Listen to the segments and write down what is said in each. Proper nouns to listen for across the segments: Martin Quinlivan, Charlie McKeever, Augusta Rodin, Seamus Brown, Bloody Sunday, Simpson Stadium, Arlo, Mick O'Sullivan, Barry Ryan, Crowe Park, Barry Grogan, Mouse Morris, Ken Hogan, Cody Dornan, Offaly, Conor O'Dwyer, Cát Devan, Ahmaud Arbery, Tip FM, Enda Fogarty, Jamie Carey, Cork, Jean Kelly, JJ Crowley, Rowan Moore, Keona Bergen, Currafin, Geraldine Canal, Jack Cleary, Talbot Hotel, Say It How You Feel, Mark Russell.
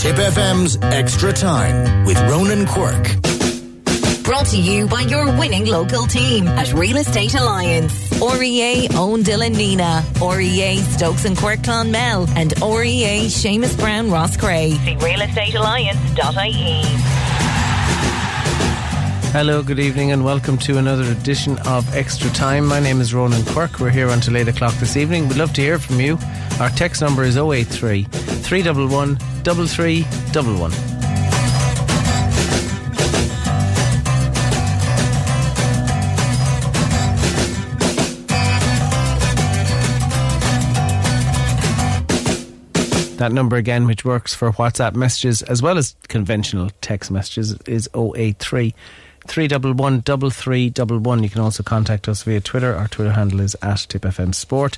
Tip FM's Extra Time with Ronan Quirk. Brought to you by your winning local team at Real Estate Alliance. OREA Oundil and Nina, OREA Stokes and Quirk Clonmel, and OREA Seamus Brown Ross Cray. See realestatealliance.ie. Hello, good evening and welcome to another edition of Extra Time. My name is Ronan Quirk. We're here until 8 o'clock this evening. We'd love to hear from you. Our text number is 083 311 3311. That number again, which works for WhatsApp messages as well as conventional text messages, is 083 311 3311. You can also contact us via Twitter. Our Twitter handle is at TipFMSport.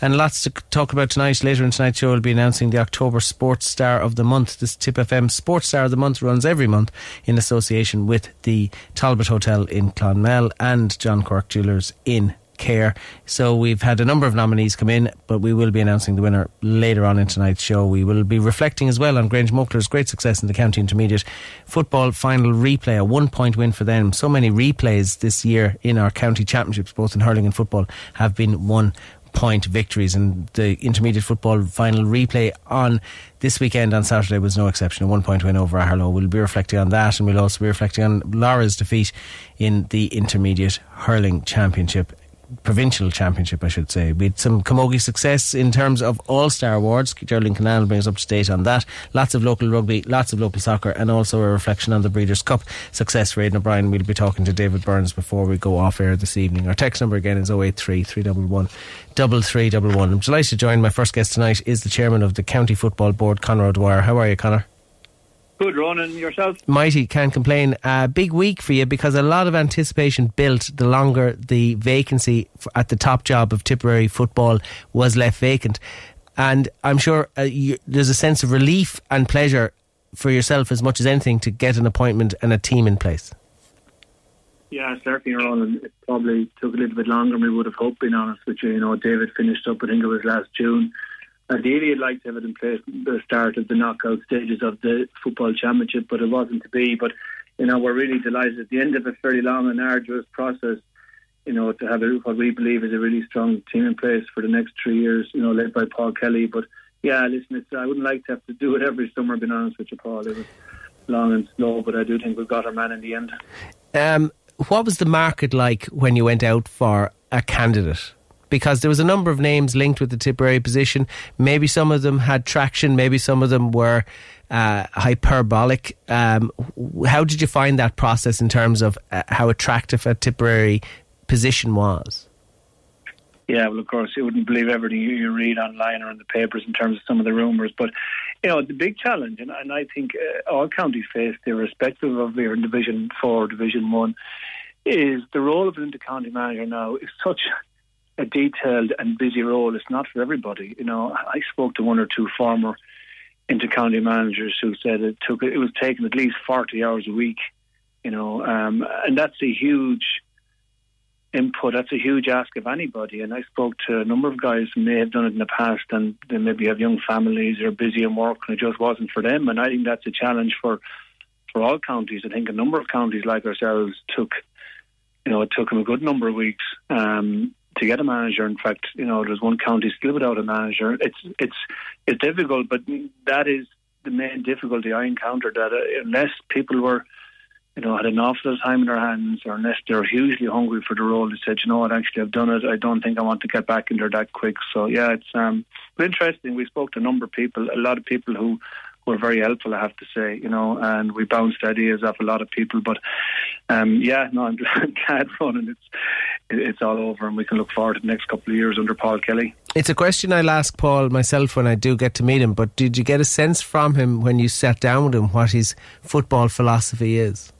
And lots to talk about tonight. Later in tonight's show, we'll be announcing the October Sports Star of the Month. This Tip FM Sports Star of the Month runs every month in association with the Talbot Hotel in Clonmel and John Cork Jewelers in Care. So we've had a number of nominees come in, but we will be announcing the winner later on in tonight's show. We will be reflecting as well on Grange Mockler's great success in the County Intermediate Football Final Replay, a 1-point win for them. So many replays this year in our county championships, both in hurling and football, have been 1-point victories, and the Intermediate Football Final Replay on this weekend on Saturday was no exception. A 1-point win over Arlo. We'll be reflecting on that, and we'll also be reflecting on Laura's defeat in the Intermediate Hurling Championship, Provincial Championship, I should say. We had some camogie success in terms of All-Star Awards. Geraldine Canal brings up to date on that. Lots of local rugby, lots of local soccer, and also a reflection on the Breeders' Cup success for Aidan O'Brien. We'll be talking to David Burns before we go off air this evening. Our text number again is 083 311 3311. I'm delighted to join. My first guest tonight is the chairman of the County Football Board, Conor O'Dwyer. How are you, Conor? Good, Ronan, yourself? Mighty, can't complain. Big week for you, because a lot of anticipation built the longer the vacancy at the top job of Tipperary football was left vacant. And I'm sure there's a sense of relief and pleasure for yourself as much as anything to get an appointment and a team in place. Yeah, certainly, Ronan. It probably took a little bit longer than we would have hoped, being honest with you. You know, David finished up, I think it was last June. Ideally, you'd like to have it in place at the start of the knockout stages of the football championship, but it wasn't to be. But, you know, we're really delighted at the end of a fairly long and arduous process, you know, to have what we believe is a really strong team in place for the next 3 years, you know, led by Paul Kelly. But, yeah, listen, I wouldn't like to have to do it every summer, being honest with you, Paul. It was long and slow, but I do think we've got our man in the end. What was the market like when you went out for a candidate? Because there was a number of names linked with the Tipperary position. Maybe some of them had traction, maybe some of them were hyperbolic. How did you find that process in terms of how attractive a Tipperary position was? Yeah, well, of course, you wouldn't believe everything you read online or in the papers in terms of some of the rumours. But, you know, the big challenge, and I think all counties face, irrespective of their Division 4 or Division 1, is the role of an inter-county manager now is such a detailed and busy role. It's not for everybody. You know, I spoke to one or two former inter-county managers who said it was taking at least 40 hours a week, you know, and that's a huge input. That's a huge ask of anybody. And I spoke to a number of guys who may have done it in the past, and they maybe have young families or busy in work, and it just wasn't for them. And I think that's a challenge for all counties. I think a number of counties like ourselves took them a good number of weeks to get a manager. In fact, you know, there's one county still without a manager. It's difficult, but that is the main difficulty I encountered, that unless people were, you know, had an awful time in their hands, or unless they're hugely hungry for the role, they said, you know what, actually, I've done it. I don't think I want to get back in there that quick. So, yeah, it's interesting. We spoke to a number of people, a lot of people who were very helpful, I have to say, you know, and we bounced ideas off a lot of people. But, I'm glad, Ronan, it's all over, and we can look forward to the next couple of years under Paul Kelly. It's a question I'll ask Paul myself when I do get to meet him, but did you get a sense from him when you sat down with him what his football philosophy is?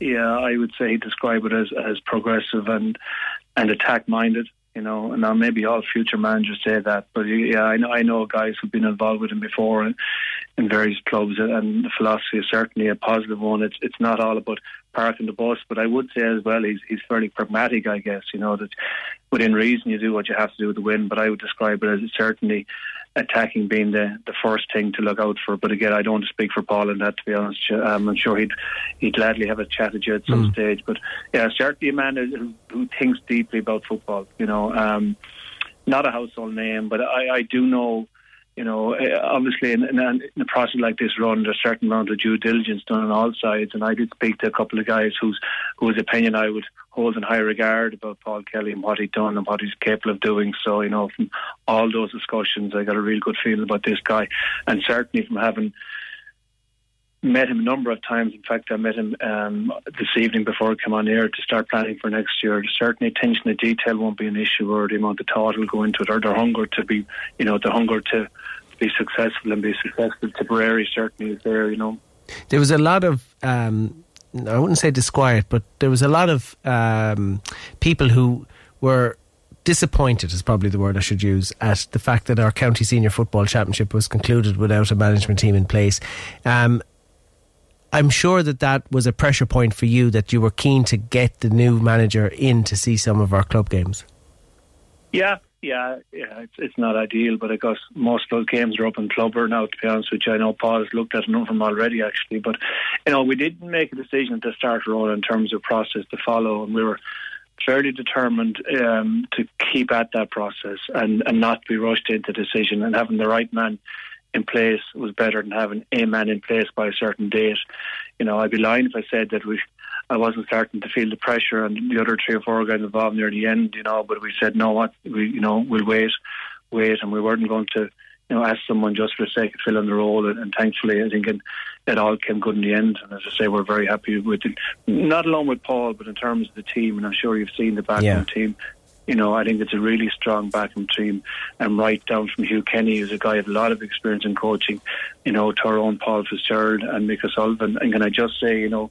Yeah, I would say he'd describe it as progressive and attack-minded. You know, and now maybe all future managers say that, but yeah, I know guys who've been involved with him before in various clubs, and the philosophy is certainly a positive one. It's not all about parking the bus, but I would say as well he's fairly pragmatic, I guess. You know, that within reason you do what you have to do to win, but I would describe it as certainly attacking being the first thing to look out for. But again, I don't want to speak for Paul on that, to be honest. I'm sure he'd gladly have a chat at you at some stage. But yeah, certainly a man who thinks deeply about football, you know. Not a household name, but I do know, you know, obviously in a process like this run, there's a certain amount of due diligence done on all sides. And I did speak to a couple of guys whose opinion I would hold in high regard about Paul Kelly and what he'd done and what he's capable of doing. So, you know, from all those discussions, I got a real good feeling about this guy. And certainly from having met him a number of times. In fact, I met him this evening before I came on air to start planning for next year. Certainly, attention to detail won't be an issue, or the amount of thought will go into it, or the hunger to be successful and be successful. Tipperary certainly is there, you know. There was a lot of, I wouldn't say disquiet, but there was a lot of people who were disappointed, is probably the word I should use, at the fact that our County Senior Football Championship was concluded without a management team in place. I'm sure that was a pressure point for you, that you were keen to get the new manager in to see some of our club games. Yeah. It's not ideal, but I guess most of those games are up in Clubber now, to be honest, which I know Paul has looked at and known from already, actually. But, you know, we didn't make a decision at the start role in terms of process to follow, and we were fairly determined to keep at that process and not be rushed into decision, and having the right man in place was better than having a man in place by a certain date. You know, I'd be lying if I said that I wasn't starting to feel the pressure and the other three or four guys involved near the end, you know, but we said, no, what, we'll wait, and we weren't going to, you know, ask someone just for the sake of filling the role, and thankfully I think it all came good in the end, and as I say, we're very happy with it, not alone with Paul, but in terms of the team, and I'm sure you've seen the backroom team. You know, I think it's a really strong backing team, and right down from Hugh Kenny, who's a guy with a lot of experience in coaching, you know, to our own Paul Fitzgerald and Mick O'Sullivan. And can I just say, you know,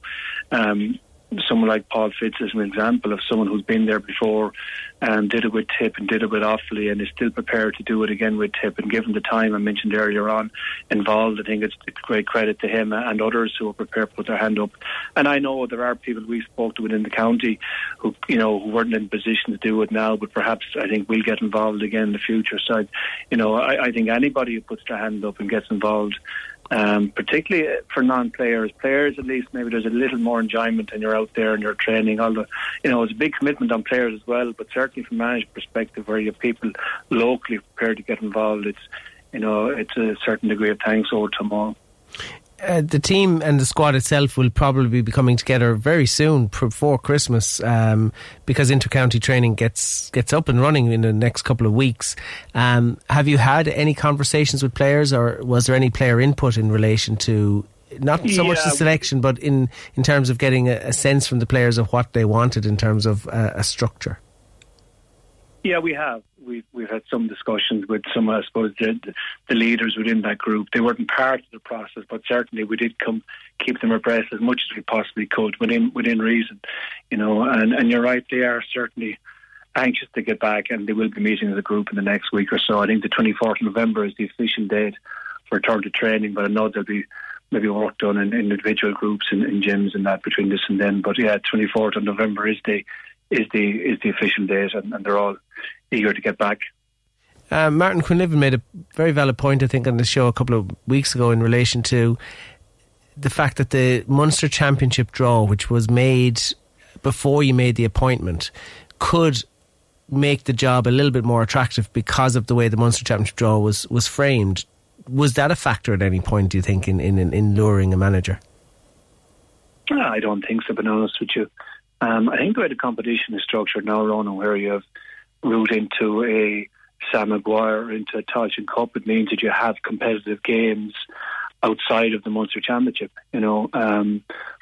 someone like Paul Fitz is an example of someone who's been there before and did it with Tip and did it with Offaly and is still prepared to do it again with Tip. And given the time I mentioned earlier on involved, I think it's great credit to him and others who are prepared to put their hand up. And I know there are people we spoke to within the county who, you know, who weren't in a position to do it now, but perhaps I think we'll get involved again in the future. So, you know, I think anybody who puts their hand up and gets involved, particularly for non-players, players at least, maybe there's a little more enjoyment and you're out there and you're training. Although, you know, it's a big commitment on players as well, but certainly from a management perspective, where you have people locally prepared to get involved, it's, you know, it's a certain degree of thanks owed to them all. The team and the squad itself will probably be coming together very soon before Christmas, because inter-county training gets up and running in the next couple of weeks. Have you had any conversations with players, or was there any player input in relation to not so much the selection, but in terms of getting a sense from the players of what they wanted in terms of a structure? Yeah, we have. We've had some discussions with some, I suppose, the leaders within that group. They weren't part of the process, but certainly we did keep them abreast as much as we possibly could within reason, you know. And you're right, they are certainly anxious to get back, and they will be meeting as a group in the next week or so. I think the 24th of November is the official date for return to training, but I know there'll be maybe work done in individual groups in gyms and that between this and then. But yeah, 24th of November is the official date, and they're all eager to get back. Martin Quinlivan made a very valid point, I think, on the show a couple of weeks ago in relation to the fact that the Munster Championship draw, which was made before you made the appointment, could make the job a little bit more attractive because of the way the Munster Championship draw was framed. Was that a factor at any point, do you think, in luring a manager? I don't think so, to be honest with you. I think the way the competition is structured now, Ronan, where you have route into a Sam Maguire, into a Tailteann Cup, it means that you have competitive games outside of the Munster Championship, you know.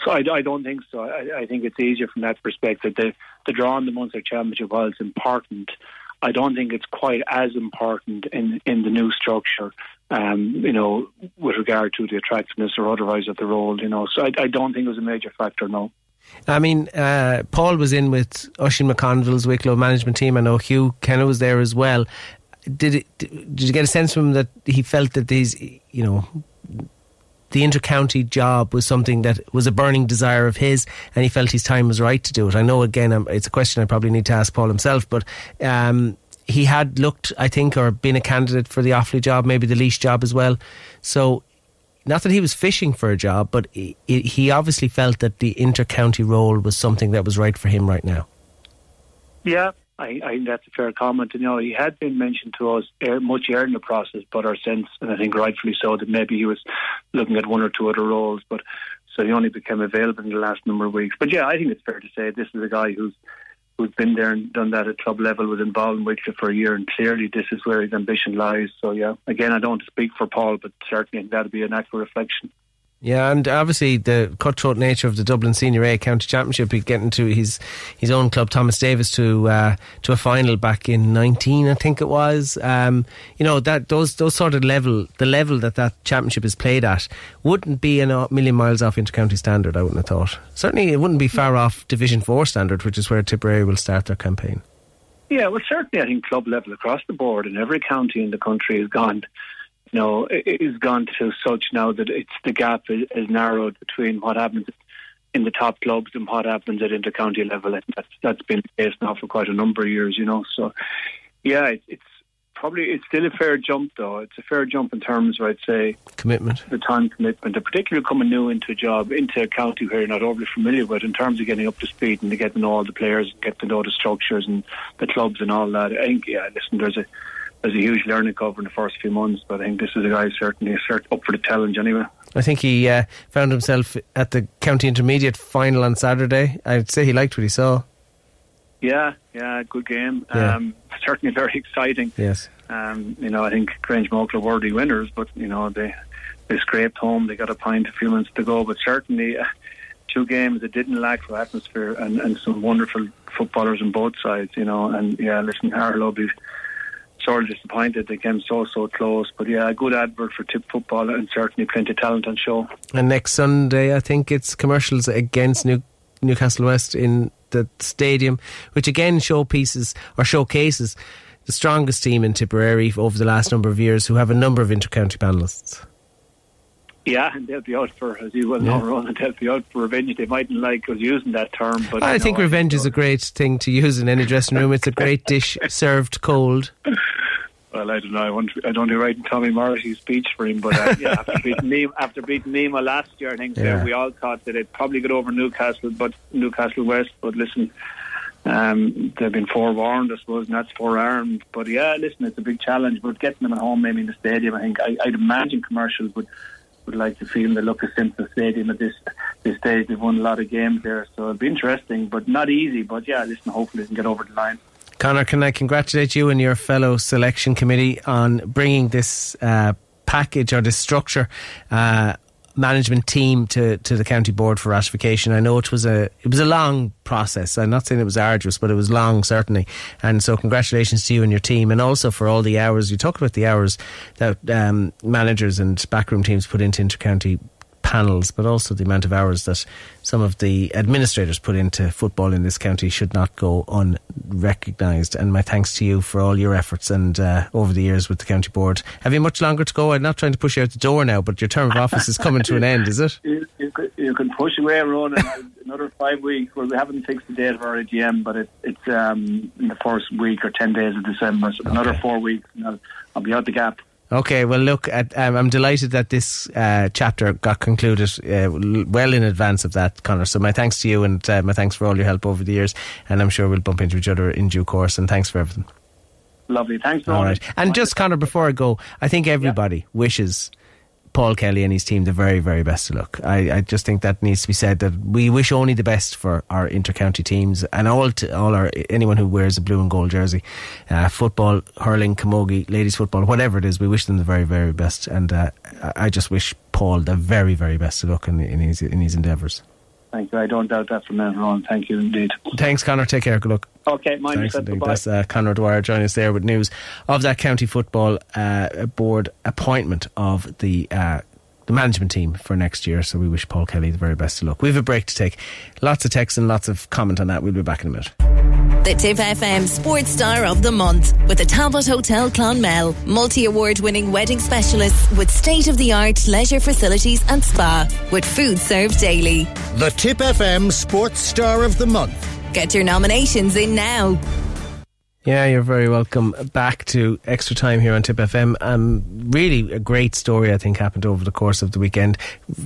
So I don't think so. I think it's easier from that perspective. The draw on the Munster Championship, while it's important, I don't think it's quite as important in the new structure, you know, with regard to the attractiveness or otherwise of the role, you know. So I don't think it was a major factor, no. I mean, Paul was in with Oisin McConville's Wicklow management team. I know Hugh Kenny was there as well. Did you get a sense from him that he felt that these, you know, the inter-county job was something that was a burning desire of his, and he felt his time was right to do it? I know, again, it's a question I probably need to ask Paul himself, but he had looked, I think, or been a candidate for the Offaly job, maybe the Laois job as well. So not that he was fishing for a job, but he obviously felt that the inter-county role was something that was right for him right now. Yeah, I that's a fair comment. You know, he had been mentioned to us much earlier in the process, but our sense, and I think rightfully so, that maybe he was looking at one or two other roles, but so he only became available in the last number of weeks. But yeah, I think it's fair to say this is a guy who's been there and done that at club level, was involved in Wicklow for a year, and clearly this is where his ambition lies. So yeah, again, I don't speak for Paul, but certainly that would be an accurate reflection. Yeah, and obviously the cutthroat nature of the Dublin Senior A County Championship, he's getting to his own club, Thomas Davis, to a final back in 19, I think it was. You know, that those sort of level, the level that championship is played at, wouldn't be a million miles off inter-county standard, I wouldn't have thought. Certainly it wouldn't be far off Division 4 standard, which is where Tipperary will start their campaign. Yeah, well certainly I think club level across the board in every county in the country has gone... No, it has gone to such now that it's the gap is narrowed between what happens in the top clubs and what happens at inter-county level. And that's been the case now for quite a number of years, you know. So, yeah, it's still a fair jump, though. It's a fair jump in terms of, I'd say... Commitment. The time commitment, and particularly coming new into a job, into a county where you're not overly familiar with, in terms of getting up to speed and getting all the players, getting to know the structures and the clubs and all that. I think, yeah, listen, there's a huge learning curve in the first few months, but I think this is a guy certainly up for the challenge anyway. I think he found himself at the county intermediate final on Saturday. I'd say he liked what he saw. Yeah, good game. Yeah. Certainly very exciting. Yes. You know, I think Grange Mockler were the winners, but you know they scraped home. They got a pint a few minutes to go, but certainly two games that didn't lack for atmosphere and some wonderful footballers on both sides. You know, and yeah, listen, Arlo. Sort of disappointed they came so close, but yeah, a good advert for Tip football and certainly plenty of talent on show. And next Sunday I think it's Commercials against Newcastle West in the stadium, which again showcases the strongest team in Tipperary over the last number of years, who have a number of inter-county panellists. Yeah, and they'll be out for, as you well know, Ronan, they'll be out for revenge. They mightn't like us using that term, but I think revenge is a great thing to use in any dressing room. It's a great dish served cold. Well, I don't know. I don't do right in Tommy Morrissey's speech for him, but yeah, after beating Nima last year, I think we all thought that they'd probably get over Newcastle West. But listen, they've been forewarned, I suppose, and that's forearmed. But yeah, listen, it's a big challenge. But getting them at home, maybe in the stadium, I think I'd imagine Commercials would like to feel the look of Simpson Stadium at this stage. They've won a lot of games there, so it'll be interesting, but not easy. But yeah, listen, hopefully they can get over the line. Conor, can I congratulate you and your fellow selection committee on bringing this package or this structure management team to the county board for ratification. I know it was a long process. I'm not saying it was arduous, but it was long, certainly. And so congratulations to you and your team, and also for all the hours. You talk about the hours that managers and backroom teams put into inter-county panels, but also the amount of hours that some of the administrators put into football in this county should not go unrecognised. And my thanks to you for all your efforts and over the years with the county board. Have you much longer to go? I'm not trying to push you out the door now, but your term of office is coming to an end, is it? You can push away, Ronan. Another 5 weeks. Well, we haven't fixed the date of our AGM, but it's in the first week or 10 days of December. So another 4 weeks, and I'll be out the gap. Okay, well look, I'm delighted that this chapter got concluded well in advance of that, Conor. So my thanks to you, and my thanks for all your help over the years, and I'm sure we'll bump into each other in due course, and thanks for everything. Lovely, thanks for all right. And just Conor, before I go, I think everybody wishes Paul Kelly and his team the very, very best of luck. I just think that needs to be said, that we wish only the best for our inter-county teams and anyone who wears a blue and gold jersey, football, hurling, camogie, ladies football, whatever it is, we wish them the very, very best. And I just wish Paul the very, very best of luck in his endeavours. Thank you. I don't doubt that from now on. Thank you indeed. Thanks, Conor. Take care. Good luck. Okay, mind yourself. Bye. That's Conor O'Dwyer joining us there with news of that county football board appointment of the management team for next year. So we wish Paul Kelly the very best of luck. We have a break to take. Lots of text and lots of comment on that. We'll be back in a minute. The Tip FM Sports Star of the Month with the Talbot Hotel Clonmel, multi-award winning wedding specialists with state-of-the-art leisure facilities and spa with food served daily. The Tip FM Sports Star of the Month. Get your nominations in now. Yeah, you're very welcome back to Extra Time here on Tip FM. Really a great story, I think, happened over the course of the weekend.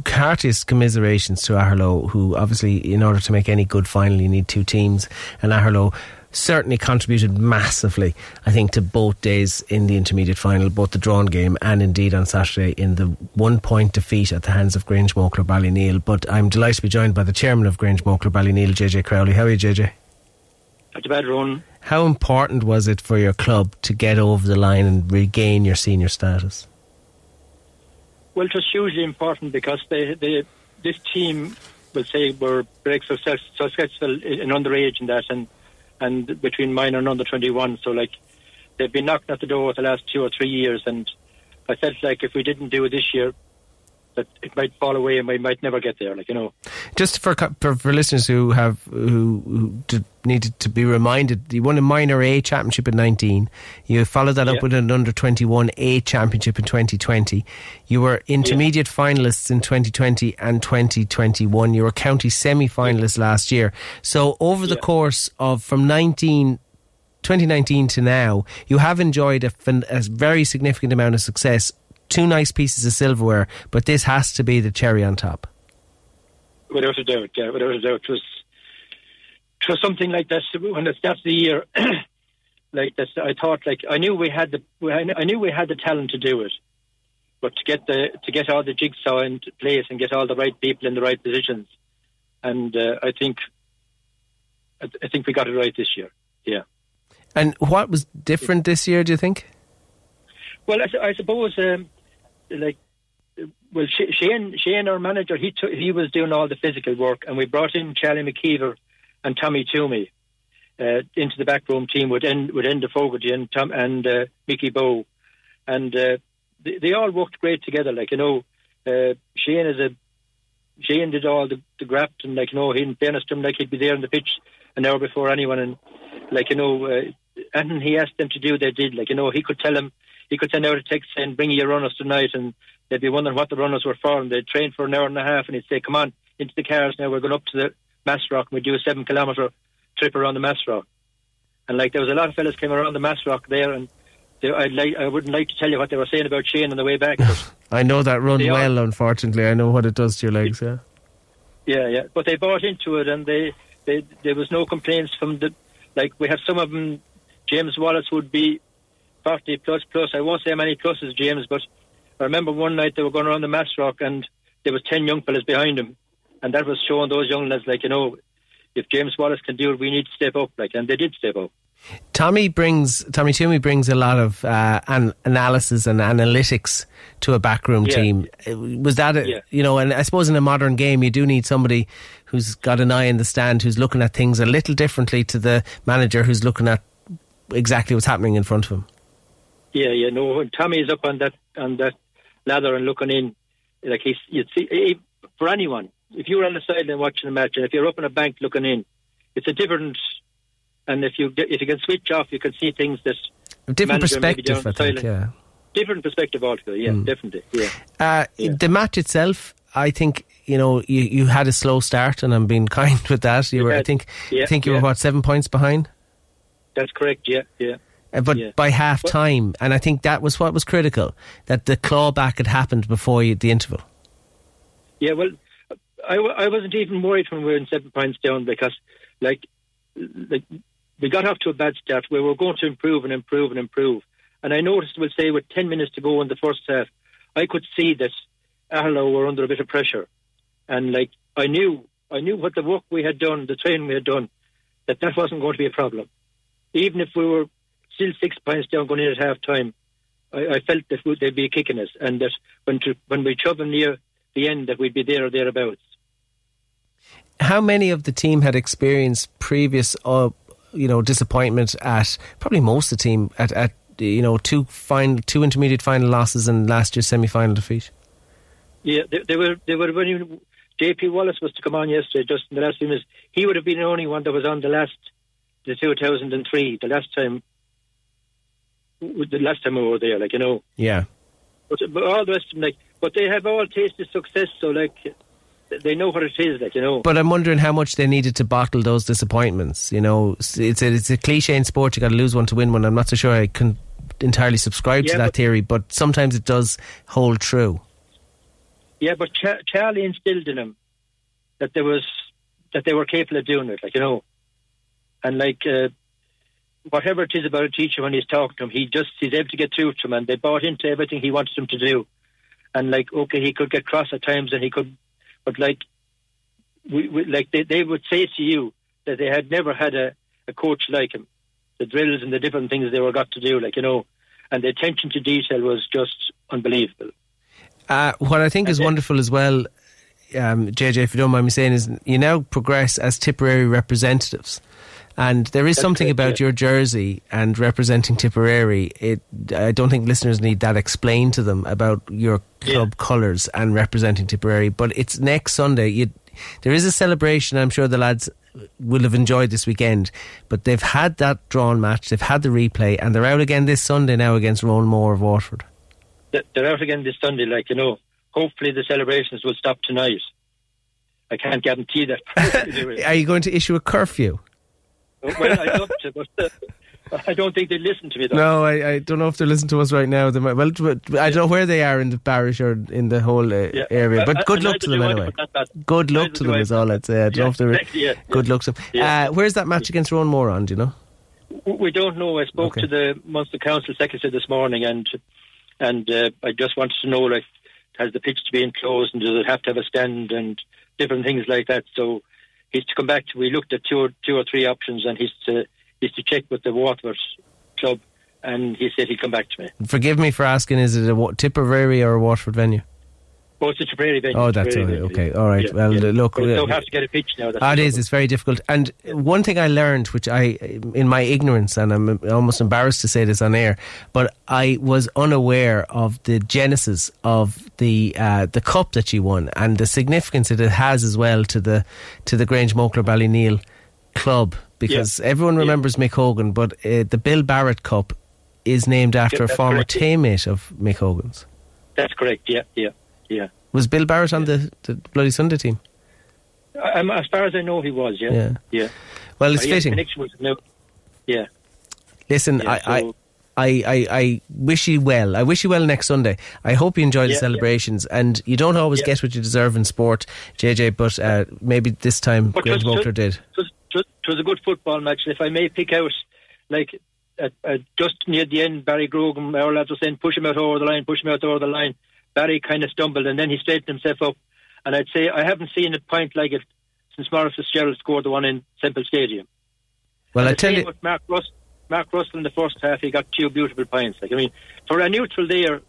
Heartiest commiserations to Arlo, who obviously, in order to make any good final, you need two teams, and Arlo certainly contributed massively, I think, to both days in the intermediate final, both the drawn game and indeed on Saturday in the 1-point defeat at the hands of Grange Mockler Ballyneil. But I'm delighted to be joined by the chairman of Grange Mockler Ballyneil, JJ Crowley. How are you, JJ? Not too bad, Rowan. How important was it for your club to get over the line and regain your senior status? Well, it was hugely important because this team, we'll say, were very successful in underage in that, and between minor and under 21, so like they've been knocking at the door the last 2 or 3 years, and I felt like if we didn't do it this year, that it might fall away and we might never get there, like, you know. Just for listeners who needed to be reminded, you won a minor A championship in 19. You followed that up with an under 21 A championship in 2020. You were intermediate finalists in 2020 and 2021. You were county semi-finalists last year. So over the course of from 2019 to now, you have enjoyed a very significant amount of success. 2 nice pieces of silverware, but this has to be the cherry on top. Without a doubt, yeah, without a doubt. It was something like that when it started the year. Like that, I thought, like, I knew we had the talent to do it, but to get all the jigsaw in place and get all the right people in the right positions, and I think we got it right this year. Yeah. And what was different this year, do you think? Well, I suppose. Shane, our manager, he was doing all the physical work, and we brought in Charlie McKeever and Tommy Toomey into the backroom team with Enda Fogarty and Tom and Mickey Bowe, and they all worked great together. Like, you know, Shane did all the graft, and, like, you know, in fairness to him, like, he'd be there on the pitch an hour before anyone, and, like, you know, anything he asked them to do, they did. Like, you know, he could tell them. He could send out a text saying, "Bring your runners tonight," and they'd be wondering what the runners were for. And they'd train for an hour and a half, and he'd say, "Come on, into the cars now. We're going up to the Mass Rock, and we do a 7-kilometre trip around the Mass Rock." And, like, there was a lot of fellas came around the Mass Rock there, and I wouldn't like to tell you what they were saying about Shane on the way back. I know that run well, unfortunately. I know what it does to your legs. Yeah. But they bought into it, and they there was no complaints from the. Like, we have some of them. James Wallace would be 40 plus. I won't say how many pluses, James, but I remember one night they were going around the Mass Rock and there was 10 young fellas behind him, and that was showing those young lads, like, you know, if James Wallace can do it, we need to step up, like, and they did step up. Tommy Toomey brings a lot of analysis and analytics to a backroom team. Was that you know, and I suppose in a modern game you do need somebody who's got an eye in the stand, who's looking at things a little differently to the manager who's looking at exactly what's happening in front of him. Yeah, no. When Tommy is up on that ladder and looking in, like, you'd see, for anyone, if you were on the sideline watching a match, and if you're up in a bank looking in, it's a different. And if you can switch off, you can see things that a different perspective. I think, different perspective altogether. Yeah, definitely. Yeah. The match itself, I think, you know, you had a slow start, and I'm being kind with that. You were 7 points behind. That's correct. Yeah. But by half time, and I think that was what was critical, that the clawback had happened before the interval. Yeah, well, I wasn't even worried when we were in 7 points down, because, like, we got off to a bad start. We were going to improve. And I noticed, we'll say, with 10 minutes to go in the first half, I could see that Arlo were under a bit of pressure. And, like, I knew what the work we had done, the training we had done, that wasn't going to be a problem. Even if we were still 6 points down going in at half time, I felt that they'd be kicking us, and that when we chub them near the end, that we'd be there or thereabouts. How many of the team had experienced previous, disappointment at probably most of the team at two intermediate final losses and last year's semi final defeat? Yeah, they were when JP Wallace was to come on yesterday, just in the last few minutes, he would have been the only one that was on the 2003, the last time we were there, like, you know. Yeah. But all the rest of them, like, but they have all tasted success, so, like, they know what it is, like, you know. But I'm wondering how much they needed to bottle those disappointments. You know, it's a cliche in sport, you got to lose one to win one. I'm not so sure I can entirely subscribe to that theory, but sometimes it does hold true. Yeah, but Charlie instilled in him that they were capable of doing it, like, you know. And like, whatever it is about a teacher when he's talking to him, he's able to get through to him, and they bought into everything he wanted them to do. And like, okay, he could get cross at times, and he could, but like, they would say to you that they had never had a coach like him. The drills and the different things they were got to do, like, you know, and the attention to detail was just unbelievable. What I think is wonderful as well, JJ, if you don't mind me saying, is you now progress as Tipperary representatives. And there is something about your jersey and representing Tipperary. I don't think listeners need that explained to them about your club colours and representing Tipperary. But it's next Sunday. There is a celebration. I'm sure the lads will have enjoyed this weekend. But they've had that drawn match. They've had the replay. And they're out again this Sunday now against Rowan Moore of Waterford. They're out again this Sunday, like, you know. Hopefully the celebrations will stop tonight. I can't guarantee that. Are you going to issue a curfew? Well, I'd love to, but I don't think they listen to me, though. No, I don't know if they listen to us right now. They might, well, I don't know where they are in the parish or in the whole area, but good luck to them anyway. Good luck to them is all I'd say. I don't know if they're good luck to them. Where's that match against Rowan Moore on, do you know? We don't know. I spoke to the Munster Council Secretary this morning, and I just wanted to know, like, has the pitch to be enclosed, and does it have to have a stand, and different things like that, so... He's to come back to. We looked at two or three options, and he's to check with the Waterford club, and he said he'd come back to me. Forgive me for asking: is it a Tipperary or a Waterford venue? Well, it's a Tipperary venue. Oh, that's okay. All right. Yeah, well, look, we don't have to get a pitch now. That's it is. It's very difficult. And one thing I learned, which I, in my ignorance, and I'm almost embarrassed to say this on air, but I was unaware of the genesis of the cup that she won, and the significance that it has as well to the Grange Mockler Ballyneil club, because everyone remembers Mick Hogan, but the Bill Barrett Cup is named after a former teammate of Mick Hogan's. That's correct. Yeah. Was Bill Barrett on the Bloody Sunday team? As far as I know, he was. Yeah. Well, it's fitting. Yeah. Listen, I wish you well. I wish you well next Sunday. I hope you enjoy the celebrations, and you don't always get what you deserve in sport, JJ. But maybe this time, Grange Mockler did. It was a good football match. If I may pick out, like just near the end, Barry Grogan, our lads were saying, "Push him out over the line, push him out over the line." Barry kind of stumbled, and then he straightened himself up. And I'd say I haven't seen a point like it since Mark Fitzgerald scored the one in Semple Stadium. Well, I tell you, with Mark Russell in the first half, he got two beautiful points. Like, I mean, for a neutral there,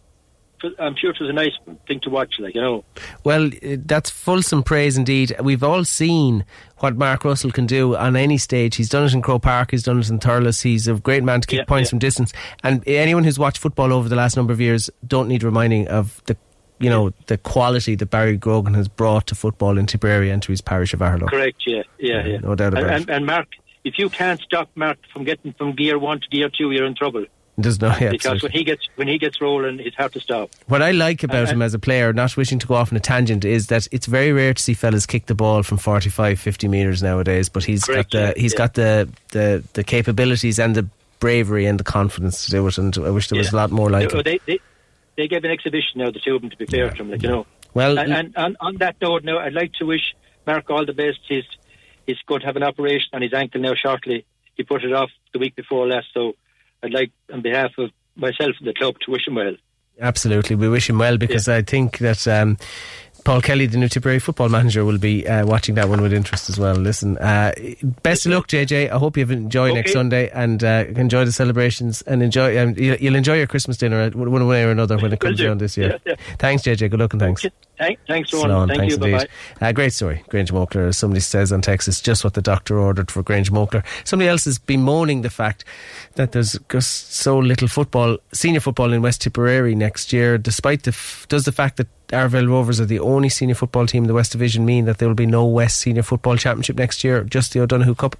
I'm sure it was a nice thing to watch, like, you know. Well, that's fulsome praise indeed. We've all seen what Mark Russell can do on any stage. He's done it in Crowe Park, he's done it in Thurles. He's a great man to kick points from distance. And anyone who's watched football over the last number of years don't need reminding of the, you know, the quality that Barry Grogan has brought to football in Tipperary and to his parish of Arlo. Correct, yeah. No doubt about it. And Mark, if you can't stop Mark from getting from gear 1 to gear 2, you're in trouble. Does not, because when he gets rolling, it's hard to stop. What I like about him as a player, not wishing to go off on a tangent, is that it's very rare to see fellas kick the ball from 45, 50 metres nowadays. But he's got the capabilities and the bravery and the confidence to do it. And I wish there was a lot more like it. They gave an exhibition now, the two of them, to be fair to him, like, you know. Well, and on that note, now I'd like to wish Mark all the best. He's going to have an operation on his ankle now shortly. He put it off the week before last, so. I'd like, on behalf of myself and the club, to wish him well. Absolutely, we wish him well, because I think that Paul Kelly, the new Tipperary football manager, will be watching that one with interest as well. Listen, best of luck, JJ. I hope you enjoy next Sunday, and enjoy the celebrations, and enjoy. You'll enjoy your Christmas dinner one way or another when it comes around this year. Yeah. Thanks, JJ. Good luck and thanks. Thanks, Rowan. Thank you. Bye-bye. Great story, Grange Mockler. As somebody says on text, it's just what the doctor ordered for Grange Mockler. Somebody else is bemoaning the fact that there's just so little football, senior football in West Tipperary next year, despite the fact that Arville Rovers are the only senior football team in the West Division, mean that there will be no West Senior Football Championship next year, just the O'Donoghue Cup.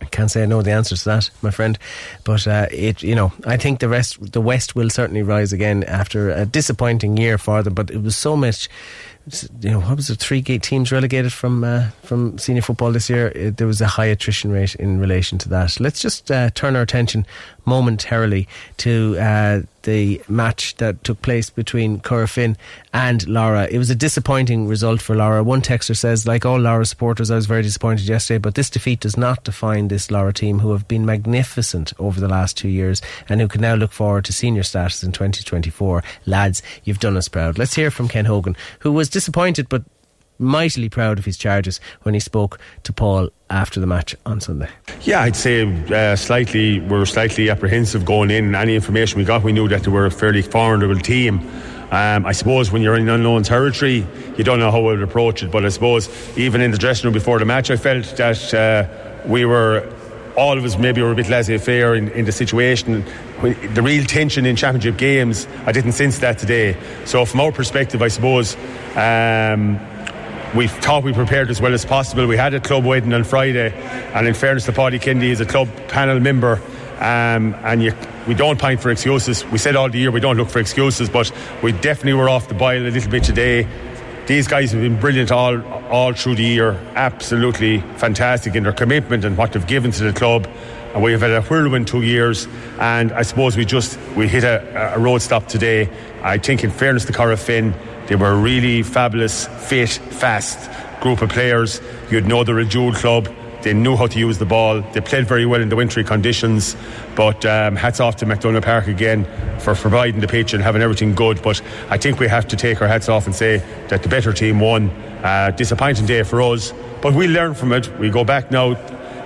I can't say I know the answer to that, my friend, but I think the West will certainly rise again after a disappointing year for them. But it was so much what was it, 3 teams relegated from senior football this year. There was a high attrition rate in relation to that. Let's just turn our attention momentarily to the match that took place between Currafin and Laura. It was a disappointing result for Laura. One texter says, like all Laura supporters, I was very disappointed yesterday, but this defeat does not define this Laura team, who have been magnificent over the last 2 years and who can now look forward to senior status in 2024. Lads, you've done us proud. Let's hear from Ken Hogan, who was disappointed but mightily proud of his charges when he spoke to Paul after the match on Sunday. Yeah, I'd say we were slightly apprehensive going in. Any information we got, we knew that they were a fairly formidable team. I suppose when you're in unknown territory, you don't know how we'll approach it, but I suppose even in the dressing room before the match, I felt that we were, all of us maybe were a bit laissez-faire in the situation. The real tension in championship games, I didn't sense that today. So from our perspective, I suppose we thought we prepared as well as possible. We had a club wedding on Friday, and in fairness to Paddy Kennedy, he's a club panel member, we don't pine for excuses. We said all the year we don't look for excuses, but we definitely were off the boil a little bit today. These guys have been brilliant all through the year, absolutely fantastic in their commitment and what they've given to the club. And we've had a whirlwind 2 years, and I suppose we hit a road stop today. I think in fairness to Currafin, they were a really fabulous, fit, fast group of players. You'd know they're a dual club. They knew how to use the ball. They played very well in the wintry conditions. But hats off to McDonagh Park again for providing the pitch and having everything good. But I think we have to take our hats off and say that the better team won. Disappointing day for us. But we learn from it. We go back now,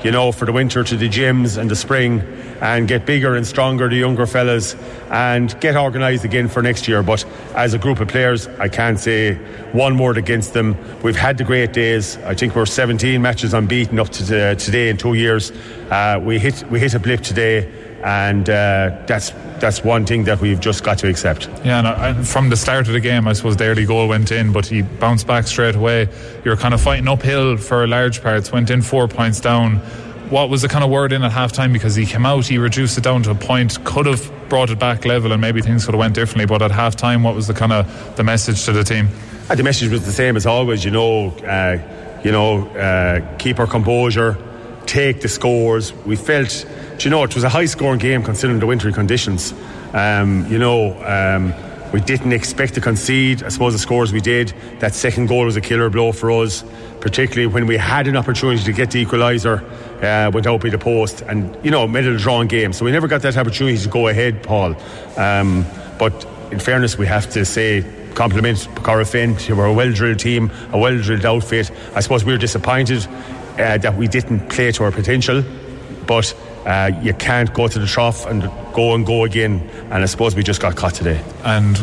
you know, for the winter to the gyms and the spring, and get bigger and stronger, the younger fellas, and get organised again for next year. But as a group of players, I can't say one word against them. We've had the great days. I think we're 17 matches unbeaten up to today in 2 years. We hit a blip today, and that's one thing that we've just got to accept. Yeah, and from the start of the game, I suppose the early goal went in, but he bounced back straight away. You're kind of fighting uphill for large parts, went in 4 points down. What was the kind of word in at half time? Because he came out, he reduced it down to a point, could have brought it back level, and maybe things could have went differently. But at half time, what was the kind of the message to the team? The message was the same as always, keep our composure, take the scores. We felt, it was a high scoring game considering the wintry conditions. We didn't expect to concede, I suppose, the scores we did. That second goal was a killer blow for us, particularly when we had an opportunity to get the equaliser, went out by the post and, made it a drawn game. So we never got that opportunity to go ahead, Paul. But in fairness, we have to say, compliment Currafin. They were a well-drilled team, a well-drilled outfit. I suppose we were disappointed that we didn't play to our potential, but you can't go to the trough and go again, and I suppose we just got caught today. And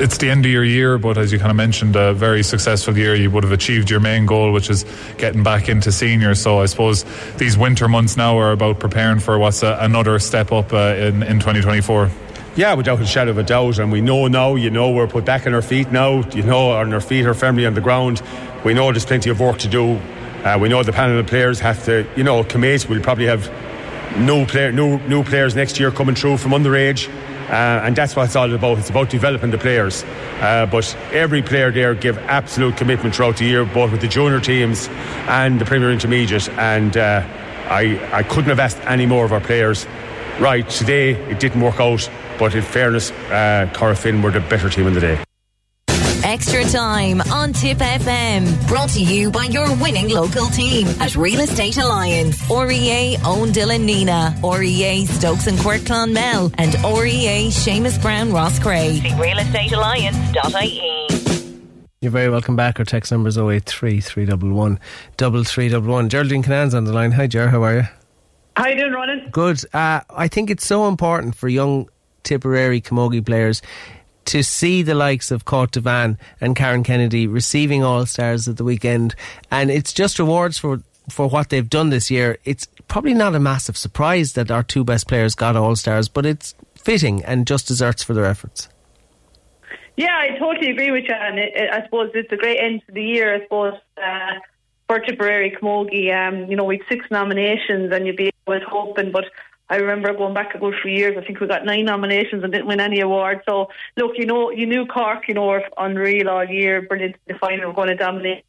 it's the end of your year, but as you kind of mentioned, a very successful year. You would have achieved your main goal, which is getting back into senior. So I suppose these winter months now are about preparing for what's another step up in 2024. Yeah, without a shadow of a doubt, and we know now, we're put back on our feet now, on our feet, our family on the ground. We know there's plenty of work to do. We know the panel of players have to, commit. We'll probably have new players next year coming through from underage, and that's what it's all about. It's about developing the players, but every player there give absolute commitment throughout the year, both with the junior teams and the Premier Intermediate, and I couldn't have asked any more of our players. Right, today it didn't work out, but in fairness, Currafin were the better team of the day. Extra time on Tip FM, brought to you by your winning local team at Real Estate Alliance, OREA Oundle and Nina, OREA Stokes and Quirk Clonmel, and OREA Seamus Brown Ross Cray. See realestatealliance.ie. You're very welcome back. Our text number is 083 311 3311. Geraldine Canan's on the line. Hi Ger, how are you? How you doing, Ronan? Good. I think it's so important for young Tipperary Camogie players to see the likes of Cát Devan and Karen Kennedy receiving All-Stars at the weekend. And it's just rewards for what they've done this year. It's probably not a massive surprise that our two best players got All-Stars, but it's fitting and just desserts for their efforts. Yeah, I totally agree with you. And I suppose it's a great end to the year, I suppose, for Tipperary Camogie. We've 6 nominations and you'd be always hoping, but I remember going back a good few years. I think we got 9 nominations and didn't win any awards. So, look, you know, you knew Cork, you know, unreal all year, brilliant in the final, we're going to dominate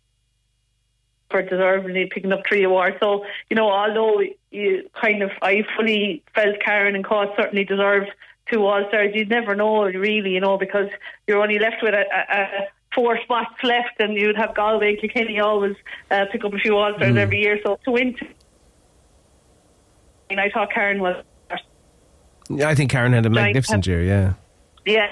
for deservedly picking up 3 awards. So, you know, although you kind of, I fully felt Karen and Cott certainly deserved 2 All-Stars, you'd never know really, you know, because you're only left with a 4 spots left, and you'd have Galway and Kilkenny always pick up a few All-Stars every year. So to win, I thought Karen was... Yeah, I think Karen had a magnificent year, yeah. Yeah.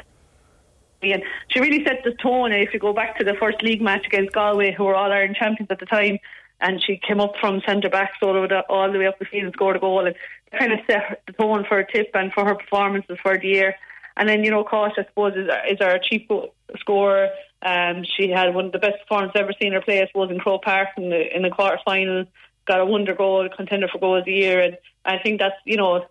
And she really set the tone. If you go back to the first league match against Galway, who were All-Ireland champions at the time, and she came up from centre-back all the way up the field and scored a goal, and kind of set the tone for a tip and for her performances for the year. And then, you know, Kosh, I suppose, is our chief scorer. She had one of the best performances I've ever seen her play, I suppose, in Crowe Park in the quarter-final. Got a wonder goal, contender for goal of the year, and I think that's, you know,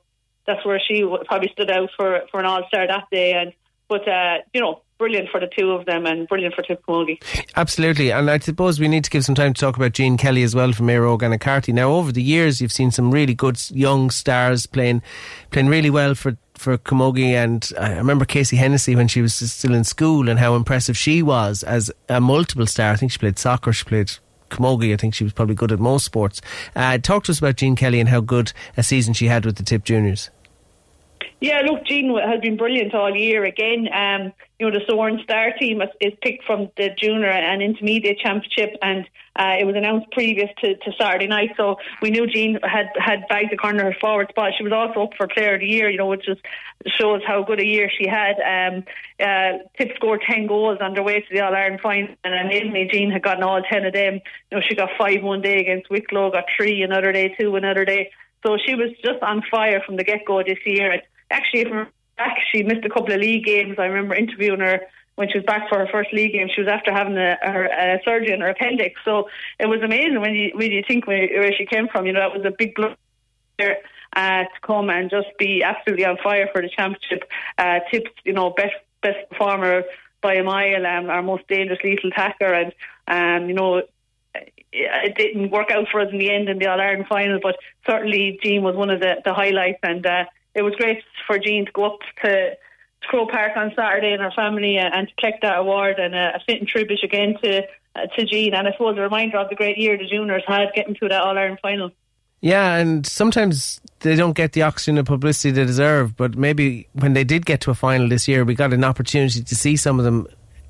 that's where she probably stood out for an All-Star that day. And But, you know, brilliant for the 2 of them and brilliant for Tip Camogie. Absolutely. And I suppose we need to give some time to talk about Jean Kelly as well from Airog and Acarty. Now, over the years, you've seen some really good young stars playing really well for Camogie. And I remember Casey Hennessy when she was still in school and how impressive she was as a multiple star. I think she played soccer, she played Camogie. I think she was probably good at most sports. Talk to us about Jean Kelly and how good a season she had with the Tip Juniors. Yeah, look, Jean has been brilliant all year again. You know, the Soaring Star team is picked from the junior and intermediate championship, and it was announced previous to Saturday night, so we knew Jean had bagged the corner forward spot. She was also up for Player of the Year, you know, which just shows how good a year she had. Tip scored 10 goals on their way to the All-Ireland final, and amazingly, Jean had gotten all 10 of them. You know, she got 5 one day against Wicklow, got 3 another day, 2 another day. So she was just on fire from the get-go this year. And actually, from back, she missed a couple of league games. I remember interviewing her when she was back for her first league game. She was after having a surgery in her appendix. So it was amazing when you think where she came from. You know, that was a big blow to come and just be absolutely on fire for the championship. Tips, you know, best performer by a mile, our most dangerous lethal tacker, and you know, it didn't work out for us in the end in the All-Ireland final, but certainly Jean was one of the highlights, and it was great for Jean to go up to Crowe Park on Saturday and her family and to collect that award, and a fitting tribute again to Jean, and I suppose a reminder of the great year the juniors had getting to that All-Ireland final. Yeah, and sometimes they don't get the oxygen and publicity they deserve, but maybe when they did get to a final this year, we got an opportunity to see some of them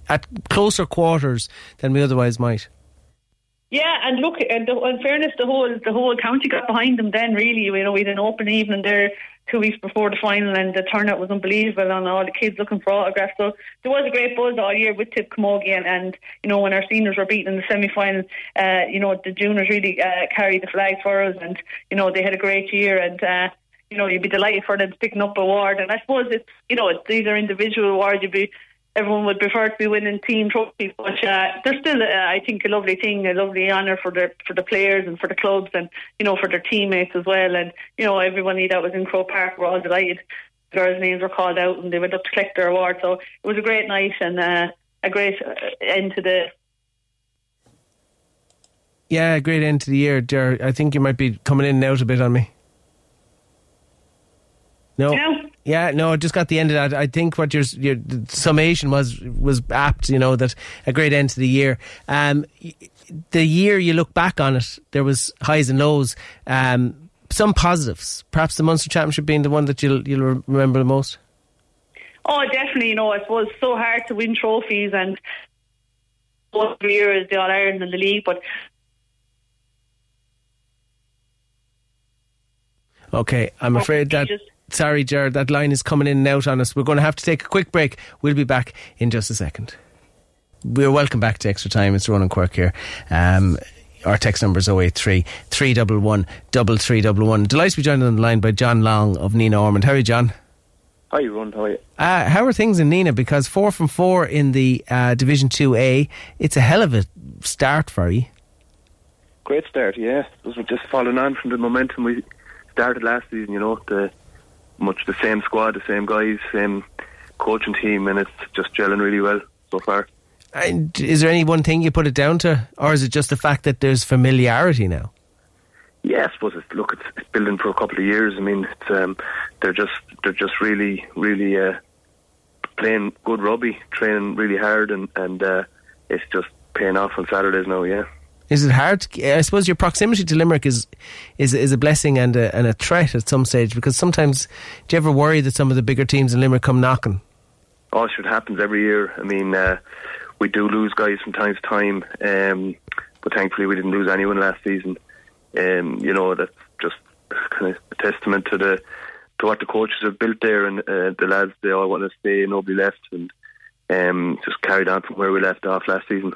at closer quarters than we otherwise might. Yeah, and look, in fairness, the whole county got behind them then, really. You know, we had an open evening there 2 weeks before the final, and the turnout was unbelievable, and all the kids looking for autographs. So there was a great buzz all year with Tip Camogie, and you know, when our seniors were beaten in the semi-final, you know, the juniors really carried the flag for us, and you know, they had a great year, and you know, you'd be delighted for them picking up an award. And I suppose it's, you know, these are individual awards. Everyone would prefer to be winning team trophies, but they're still, I think, a lovely thing, a lovely honour for the players and for the clubs, and you know, for their teammates as well. And you know, everybody that was in Crowe Park were all delighted. The girls' names were called out, and they went up to collect their award. So it was a great night and a great end to the. Yeah, a great end to the year, Ger. I think you might be coming in and out a bit on me. No. Yeah. Yeah, no, I just got the end of that. I think what your summation was apt, you know, that a great end to the year. The year you look back on it, there was highs and lows. Some positives, perhaps the Munster Championship being the one that you'll remember the most. Oh, definitely, you know, I suppose it's so hard to win trophies, and both the year is the All-Ireland and the league, but... Okay, I'm afraid that... Sorry, Ger, that line is coming in and out on us. We're going to have to take a quick break. We'll be back in just a second. We're welcome back to Extra Time. It's Ronan Quirk here. Our text number is 083 311 3311. Delighted to be joined on the line by John Long of Nina Ormond. How are you, John? Hi, Ron. How are you? How are things in Nina? Because 4 from 4 in the Division 2A, it's a hell of a start for you. Great start, yeah. We're just following on from the momentum we started last season, you know, much the same squad, the same guys, same coaching team, and it's just gelling really well so far. And is there any one thing you put it down to, or is it just the fact that there's familiarity now? Yeah, I suppose it's, look, it's building for a couple of years. I mean, it's, they're just really playing good rugby, training really hard, and it's just paying off on Saturdays now. Yeah. Is it hard? I suppose your proximity to Limerick is a blessing and a threat at some stage, because sometimes, do you ever worry that some of the bigger teams in Limerick come knocking? Oh, it happens every year. I mean, we do lose guys from time to time, but thankfully we didn't lose anyone last season. You know, that's just kind of a testament to what the coaches have built there, and the lads, they all want to stay, nobody left, and just carried on from where we left off last season.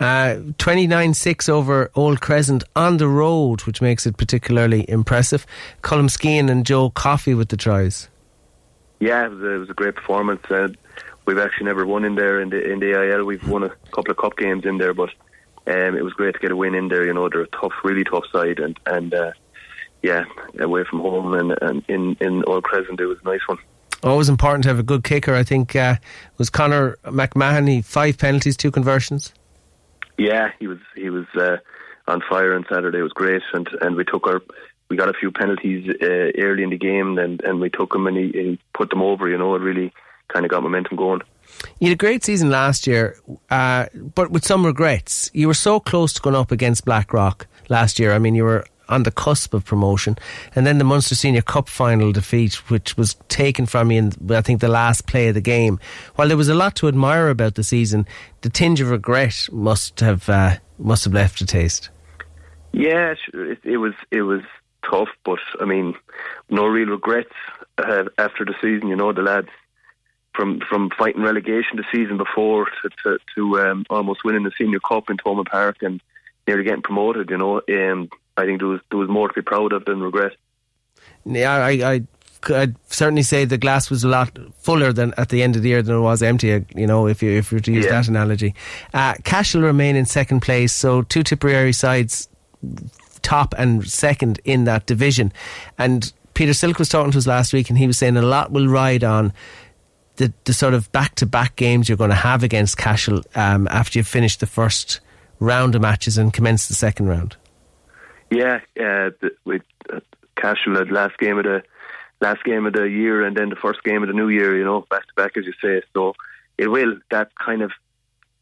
29-6 over Old Crescent on the road, which makes it particularly impressive. Colm Skeen and Joe Coffey with the tries. Yeah, it was a great performance. We've actually never won in there in the AIL. We've won a couple of cup games in there, but it was great to get a win in there. You know, they're a tough, really tough side, and away from home and in Old Crescent, it was a nice one. Always important to have a good kicker. I think was Conor McMahon. He 5 penalties, 2 conversions. Yeah, he was on fire on Saturday. It was great, and we got a few penalties early in the game, and we took them, and he put them over. You know, it really kind of got momentum going. You had a great season last year, but with some regrets. You were so close to going up against Black Rock last year. I mean, you were on the cusp of promotion, and then the Munster Senior Cup final defeat, which was taken from you in, I think, the last play of the game. While there was a lot to admire about the season, the tinge of regret must have left a taste. Yeah, it was tough, but I mean, no real regrets after the season. You know, the lads from fighting relegation the season before to almost winning the Senior Cup in Thomond Park and nearly getting promoted. You know, I think there was more to be proud of than regret. Yeah, I'd certainly say the glass was a lot fuller than at the end of the year than it was empty. You know, if you were to use that analogy, Cashel remain in second place. So 2 Tipperary sides, top and second in that division. And Peter Silk was talking to us last week, and he was saying a lot will ride on the sort of back-to-back games you're going to have against Cashel after you finish the first round of matches and commence the second round. Yeah, with Cashel, last game of the year, and then the first game of the new year. You know, back to back, as you say. So it will. That kind of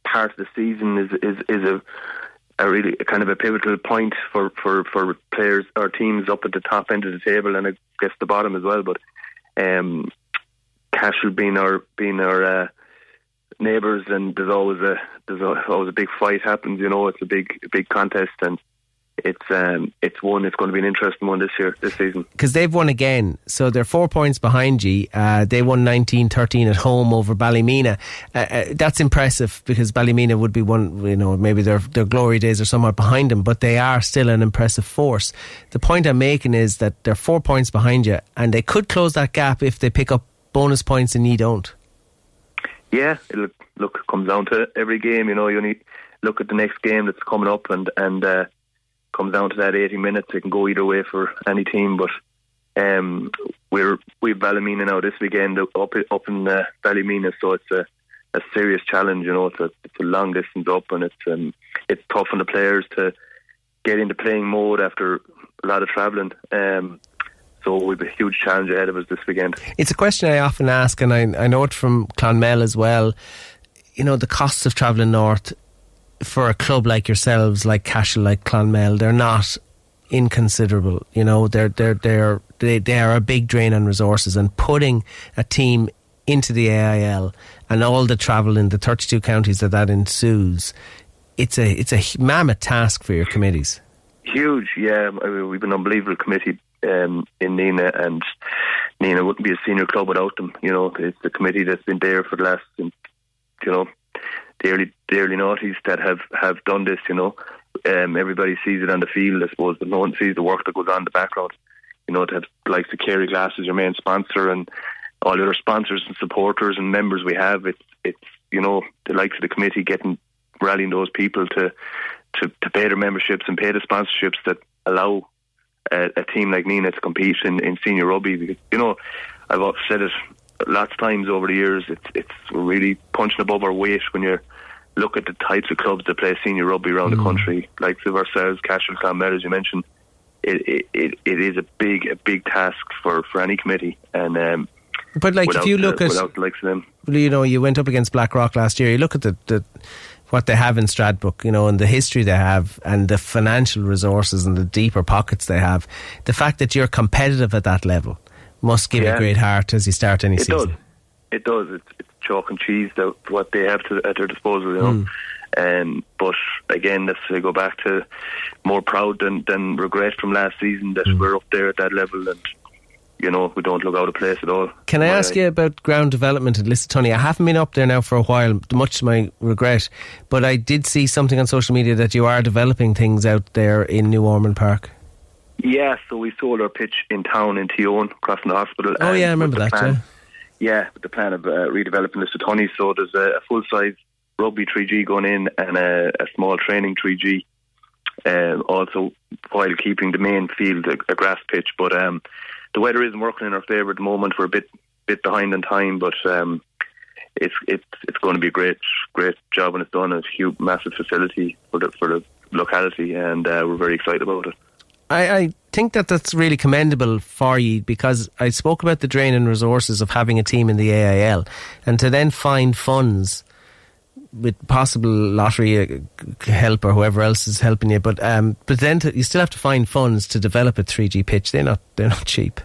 part of the season is a really kind of a pivotal point for players or teams up at the top end of the table, and I guess the bottom as well. But Cashel being our neighbours, and there's always a big fight happens. You know, it's a big contest, and it's going to be an interesting one this season. Because they've won again, so they're 4 points behind you. They won 19-13 at home over Ballymena. That's impressive, because Ballymena would be one, you know, maybe their glory days are somewhat behind them, but they are still an impressive force. The point I'm making is that they're 4 points behind you, and they could close that gap if they pick up bonus points and you don't. Yeah, look, it comes down to every game. You know, you only look at the next game that's coming up, and comes down to that 80 minutes. It can go either way for any team, but we've Ballymena now this weekend up in Ballymena, so it's a serious challenge. You know, it's a long distance up, and it's tough on the players to get into playing mode after a lot of travelling. So we've a huge challenge ahead of us this weekend. It's a question I often ask, and I know it from Clonmel as well. You know, the costs of travelling north for a club like yourselves, like Cashel, like Clonmel, they're not inconsiderable. You know, they are a big drain on resources, and putting a team into the AIL and all the travel in the 32 counties that ensues, it's a mammoth task for your committees. Huge, yeah. I mean, we've an unbelievable committee in Nina, and Nina wouldn't be a senior club without them. You know, it's the committee that's been there for the last, you know, the early noughties that have done this. You know, everybody sees it on the field, I suppose, but no one sees the work that goes on in the background. You know, to have like the Kerry Glass as your main sponsor, and all the other sponsors and supporters and members we have. It's you know, the likes of the committee rallying those people to pay their memberships and pay the sponsorships that allow a team like Nina to compete in senior rugby. Because, you know, I've said it lots of times over the years, it's really punching above our weight when you look at the types of clubs that play senior rugby around the country, like ourselves, Cashel, Clonmel, as you mentioned. it is a big task for any committee. And but like without, if you look at the likes of them, you know, you went up against Blackrock last year. You look at the what they have in Stradbroke, you know, and the history they have and the financial resources and the deeper pockets they have. The fact that you're competitive at that level must give you great heart as you start any season. It does. It's chalk and cheese what they have at their disposal, you know. But again, that's to go back to more proud than regret from last season that we're up there at that level, and you know, we don't look out of place at all. Can I ask you about ground development at Lissetony? I haven't been up there now for a while, much to my regret, but I did see something on social media that you are developing things out there in New Ormond Park. Yeah, so we sold our pitch in town in Tioan, across from the hospital. Oh yeah, I remember that, plan, yeah, with the plan of redeveloping Lissetony. So there's a full-size rugby 3G going in and a small training 3G, also while keeping the main field a grass pitch, but the weather isn't working in our favour at the moment. We're a bit behind on time, but it's going to be a great job when it's done. It's a huge, massive facility for the locality, and we're very excited about it. I think that's really commendable for you, because I spoke about the drain and resources of having a team in the AIL, and to then find funds with possible lottery help or whoever else is helping you, but then you still have to find funds to develop a 3G pitch. They're not cheap.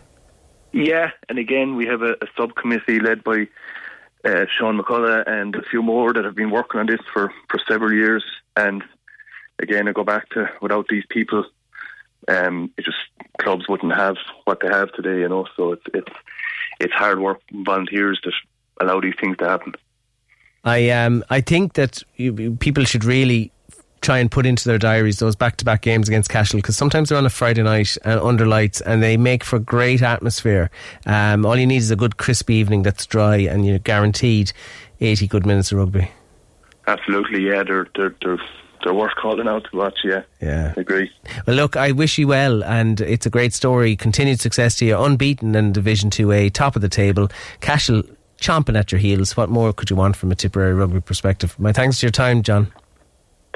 Yeah, and again we have a subcommittee led by Sean McCullough and a few more that have been working on this for several years. And again, I go back to without these people, it just clubs wouldn't have what they have today. You know, so it's hard work, volunteers that allow these things to happen. I think that people should really try and put into their diaries those back-to-back games against Cashel, because sometimes they're on a Friday night under lights and they make for great atmosphere. All you need is a good crisp evening that's dry, and you're guaranteed 80 good minutes of rugby. Absolutely, yeah, they're worth calling out to watch, yeah. I agree. Well, look, I wish you well, and it's a great story. Continued success to you, unbeaten in Division 2A, top of the table. Cashel chomping at your heels. What more could you want from a Tipperary rugby perspective? My thanks to your time, John.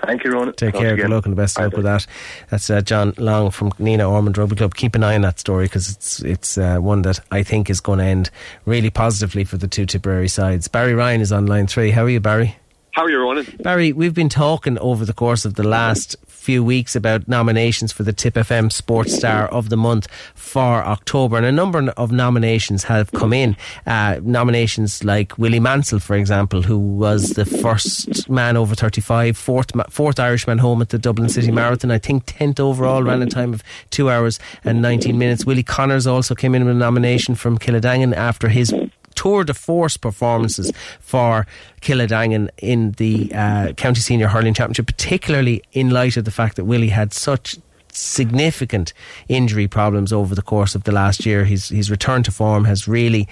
Thank you, Ronan. Take care. Good luck and the best of luck with that. That's John Long from Nina Ormond Rugby Club. Keep an eye on that story, because it's one that I think is going to end really positively for the two Tipperary sides. Barry Ryan is on line 3. How are you, Barry? How are you, Ronan? Barry, we've been talking over the course of the last few weeks about nominations for the Tip FM Sports Star of the Month for October, and a number of nominations have come in. Nominations like Willie Mansell, for example, who was the first man over 35, fourth Irishman home at the Dublin City Marathon, I think 10th overall, ran a time of 2 hours and 19 minutes. Willie Connors also came in with a nomination from Killadangan after his tour de force performances for Killadangan in the County Senior Hurling Championship, particularly in light of the fact that Willie had such significant injury problems over the course of the last year. His return to form has really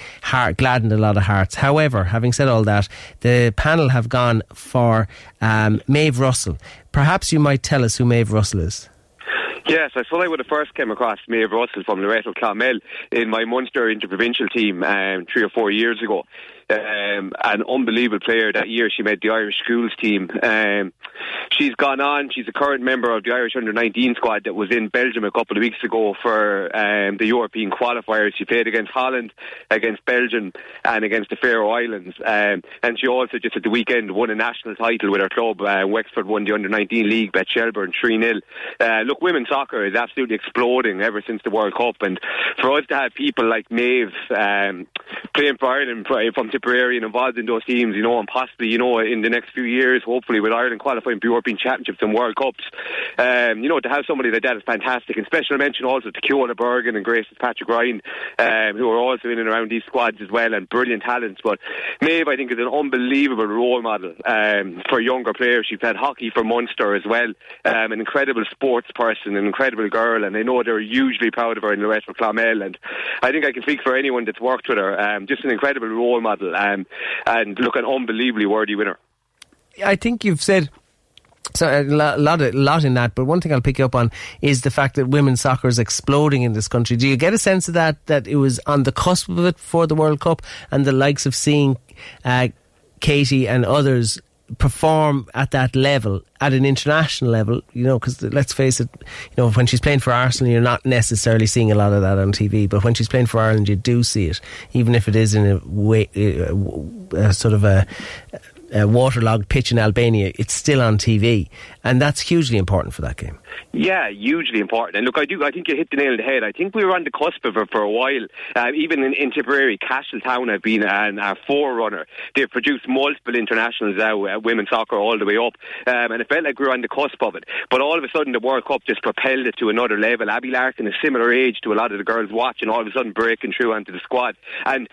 gladdened a lot of hearts. However, having said all that, the panel have gone for Maeve Russell. Perhaps you might tell us who Maeve Russell is. Yes, I thought I would have first came across Maeve Russell from Loreto Clonmel in my Munster interprovincial team 3 or 4 years ago. An unbelievable player that year. She made the Irish schools team. She's gone on. She's a current member of the Irish under-19 squad that was in Belgium a couple of weeks ago for the European qualifiers. She played against Holland, against Belgium and against the Faroe Islands, and she also just at the weekend won a national title with her club. Wexford won the under-19 league by Shelburne 3-0. Look, women's soccer is absolutely exploding ever since the World Cup, and for us to have people like Maeve playing for Ireland from Tipperary and involved in those teams, you know, and possibly, you know, in the next few years, hopefully with Ireland qualifying for European Championships and World Cups, you know, to have somebody like that is fantastic. And special mention also to Keona Bergen and Grace's Patrick Ryan, who are also in and around these squads as well, and brilliant talents. But Maeve, I think, is an unbelievable role model for younger players. She played hockey for Munster as well, an incredible sports person, an incredible girl, and I know they're hugely proud of her in Loreto Clonmel, and I think I can speak for anyone that's worked with her. Just an incredible role model, and look, an unbelievably worthy winner. I think you've said so a lot in that, but one thing I'll pick you up on is the fact that women's soccer is exploding in this country. Do you get a sense of that it was on the cusp of it before the World Cup, and the likes of seeing Katie and others perform at that level, at an international level, you know, because let's face it, you know, when she's playing for Arsenal, you're not necessarily seeing a lot of that on TV, but when she's playing for Ireland, you do see it, even if it is in a way, a waterlogged pitch in Albania, it's still on TV, and that's hugely important for that game. Yeah, hugely important. And look, I think you hit the nail on the head. I think we were on the cusp of it for a while. Even in Tipperary, Castletown have been a forerunner. They've produced multiple internationals now, women's soccer all the way up, and it felt like we were on the cusp of it. But all of a sudden, the World Cup just propelled it to another level. Abby Larkin, a similar age to a lot of the girls watching, all of a sudden breaking through onto the squad, and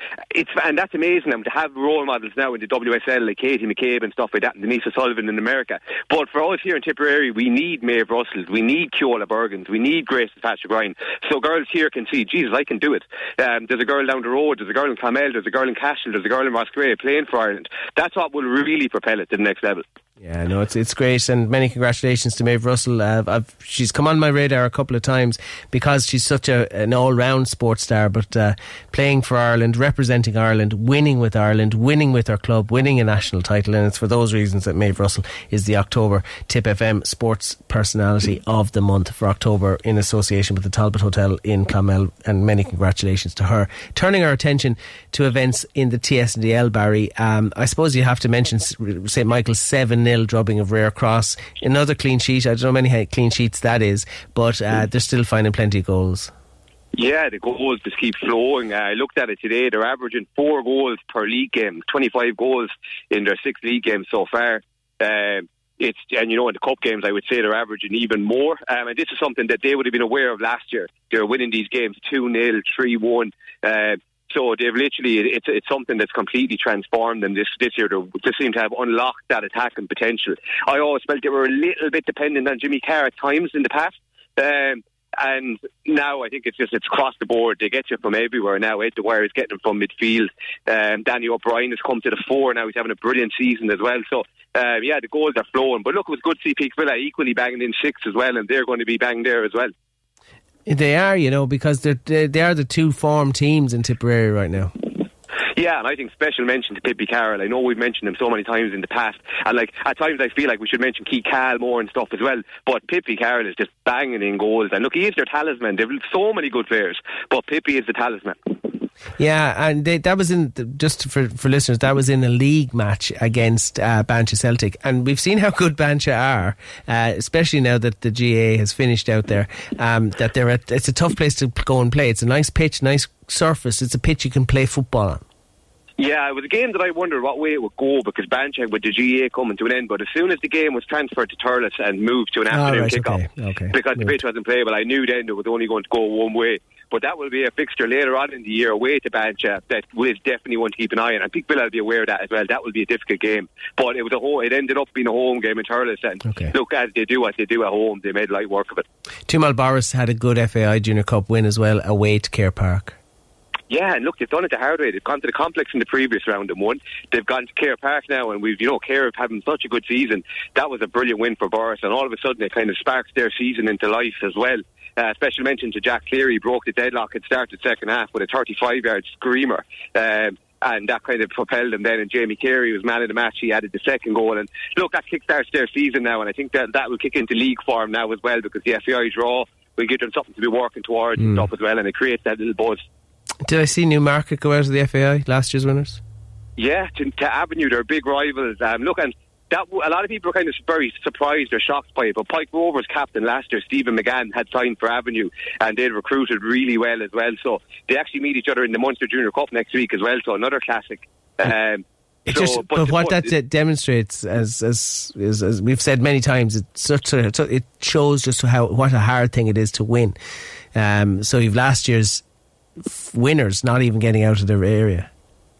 that's amazing. To have role models now in the WSL like Katie McCabe and stuff like that, and Denise O'Sullivan in America. But for us here in Tipperary, we need Maeve Russell, we need Keola Bergens, we need Grace Thatcher-Grine, so girls here can see, Jesus, I can do it. There's a girl down the road, there's a girl in Clamel, there's a girl in Cashel, there's a girl in Roscrea playing for Ireland. That's what will really propel it to the next level. Yeah, no, it's great, and many congratulations to Maeve Russell. She's come on my radar a couple of times because she's such an all-round sports star, but playing for Ireland, representing Ireland, winning with Ireland, winning with her club, winning a national title, and it's for those reasons that Maeve Russell is the October Tip FM Sports Personality of the Month for October in association with the Talbot Hotel in Clonmel, and many congratulations to her. Turning our attention to events in the TSDL, Barry, I suppose you have to mention St Michael's 7-0 drubbing of Rare Cross, another clean sheet. I don't know how many clean sheets that is, but they're still finding plenty of goals. Yeah, the goals just keep flowing. I looked at it today, they're averaging 4 goals per league game, 25 goals in their 6 league games so far. And you know, in the cup games, I would say they're averaging even more. And this is something that they would have been aware of last year. They're winning these games 2-0, 3-1. So they've literally, it's something that's completely transformed them this year. They seem to have unlocked that attacking potential. I always felt they were a little bit dependent on Jimmy Carr at times in the past. And now I think it's across the board. They get you from everywhere now. Ed Dwyer is getting them from midfield. Danny O'Brien has come to the fore now. He's having a brilliant season as well. So, the goals are flowing. But look, it was good to see Peak Villa equally banging in 6 as well, and they're going to be banging there as well. They are, you know, because they are the two form teams in Tipperary right now. Yeah, and I think special mention to Pippi Carroll. I know we've mentioned him so many times in the past, and like at times I feel like we should mention Keith Cal more and stuff as well, but Pippi Carroll is just banging in goals, and look, he is their talisman. They've so many good players, but Pippi is the talisman. Yeah, and that was in, just for listeners, that was in a league match against Bancha Celtic, and we've seen how good Bancha are, especially now that the GAA has finished out there, that they're it's a tough place to go and play. It's a nice pitch, nice surface, it's a pitch you can play football on. Yeah, it was a game that I wondered what way it would go, because Bancha with the GAA coming to an end, but as soon as the game was transferred to Turles and moved to an afternoon kick-off, okay. Because the pitch wasn't playable, I knew then it was only going to go one way. But that will be a fixture later on in the year away to Bancha that we'll definitely want to keep an eye on. I think Bill will be aware of that as well. That will be a difficult game. But it ended up being a home game in Turles. And Look, as they do what they do at home, they made light work of it. Tumal Boris had a good FAI Junior Cup win as well, away to Care Park. Yeah, and look, they've done it the hard way. They've gone to the complex in the previous round and won. They've gone to Care Park now, and we've, Care have having such a good season. That was a brilliant win for Boris, and all of a sudden it kind of sparked their season into life as well. Special mention to Jack Cleary, broke the deadlock and started second half with a 35-yard screamer. And that kind of propelled them then, and Jamie Carey was man of the match. He added the second goal, and look, that kickstarts their season now, and I think that will kick into league form now as well, because the FAI draw will give them something to be working towards and stuff as well, and it creates that little buzz. Did I see Newmarket go out of the FAI, last year's winners? Yeah, to Avenue, they're big rivals. Look, and a lot of people are kind of very surprised or shocked by it, but Pike Rovers captain last year, Stephen McGann, had signed for Avenue, and they'd recruited really well as well. So they actually meet each other in the Munster Junior Cup next week as well, so another classic. But demonstrates, as we've said many times, it shows just what a hard thing it is to win. So you've last year's winners not even getting out of their area.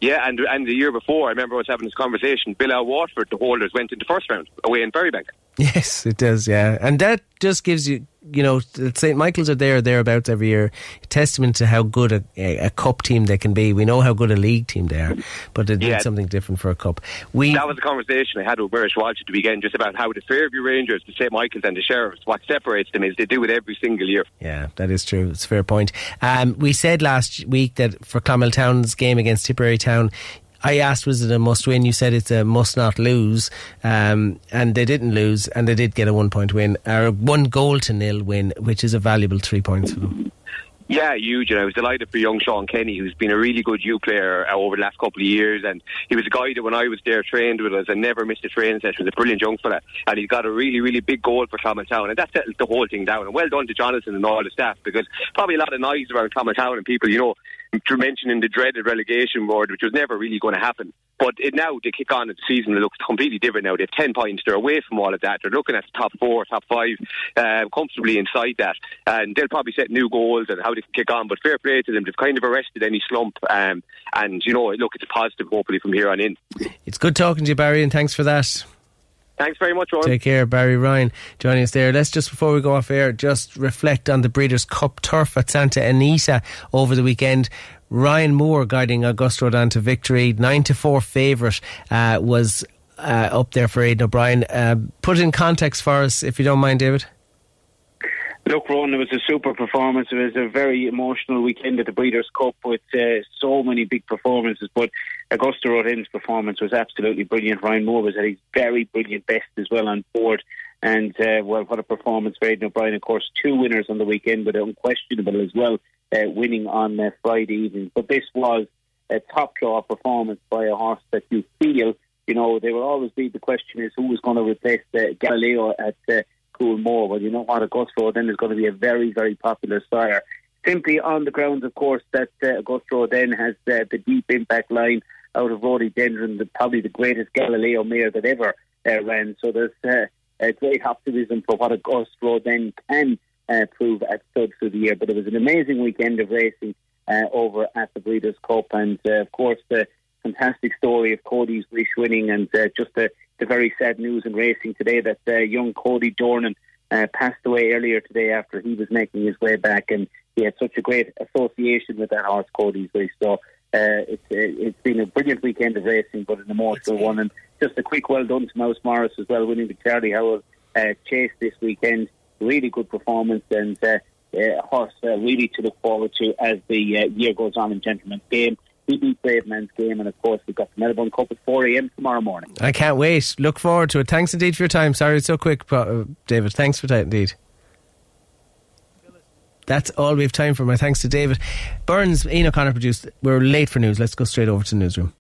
Yeah, and the year before, I remember I was having this conversation, Billow Waterford, the holders, went in the first round, away in Berrybank. Yes, it does, yeah. And that just gives you, that St. Michael's are there or thereabouts every year, a testament to how good a cup team they can be. We know how good a league team they are, but they did something different for a cup. That was a conversation I had with Maurice Walsh at the weekend, just about how the Fairview Rangers, the St. Michael's and the Sheriffs, what separates them is they do it every single year. Yeah, that is true. It's a fair point. We said last week that for Clonmel Town's game against Tipperary Town, I asked, was it a must win? You said it's a must not lose, and they didn't lose, and they did get a 1 point win, or 1-0 win, which is a valuable 3 points for them. Yeah, huge, and I was delighted for young Sean Kenny, who's been a really good youth player over the last couple of years, and he was a guy that when I was there trained with us and never missed a training session. He was a brilliant young fella, and he's got a really, really big goal for Town, and that settled the whole thing down. And well done to Jonathan and all the staff, because probably a lot of noise around Town and people, you know, mentioning the dreaded relegation board, which was never really going to happen. But now they kick on at the season, it looks completely different now. They have 10 points, they're away from all of that. They're looking at the top four, top five, comfortably inside that. And they'll probably set new goals and how they can kick on. But fair play to them, they've kind of arrested any slump. And, you know, look, it's positive, hopefully, from here on in. It's good talking to you, Barry, and thanks for that. Thanks very much, Rowan. Take care. Barry Ryan joining us there. Let's just, before we go off air, just reflect on the Breeders' Cup turf at Santa Anita over the weekend. Rowan Moore guiding August Rodin to victory. 9-4 favourite was up there for Aidan O'Brien. Put in context for us, if you don't mind, David. Look, Rowan, it was a super performance. It was a very emotional weekend at the Breeders' Cup with so many big performances. But Augusta Rodin's performance was absolutely brilliant. Ryan Moore was at his very brilliant best as well on board. And, well, what a performance for Aidan O'Brien. Of course, two winners on the weekend, but unquestionable as well, winning on Friday evening. But this was a top-class performance by a horse that you feel, you know, there will always be the question is who was going to replace Galileo at Coolmore. Well, you know what, Augusta Rodin is going to be a very, very popular sire. Simply on the grounds, of course, that Augusta Rodin has the deep impact line out of Rhododendron, probably the greatest Galileo mare that ever ran. So there's a great optimism for what Augusta Rodin can prove at stud through the year. But it was an amazing weekend of racing over at the Breeders' Cup. And, of course, the fantastic story of Cody's Wish winning, and just the very sad news in racing today that young Cody Dornan passed away earlier today after he was making his way back, and he had such a great association with that horse, Cody's Wish. So it's been a brilliant weekend of racing, but an emotional one. And just a quick well done to Mouse Morris as well, winning the Charlie Howell Chase this weekend. Really good performance, and a horse really to look forward to as the year goes on in Gentleman's Game. He beat Brave Man's Game, and of course we've got the Melbourne Cup at 4am tomorrow morning. I can't wait. Look forward to it. Thanks indeed for your time. Sorry it's so quick, David. Thanks for that indeed. That's all we have time for. My thanks to David Burns. Ian O'Connor produced. We're late for news. Let's go straight over to the newsroom.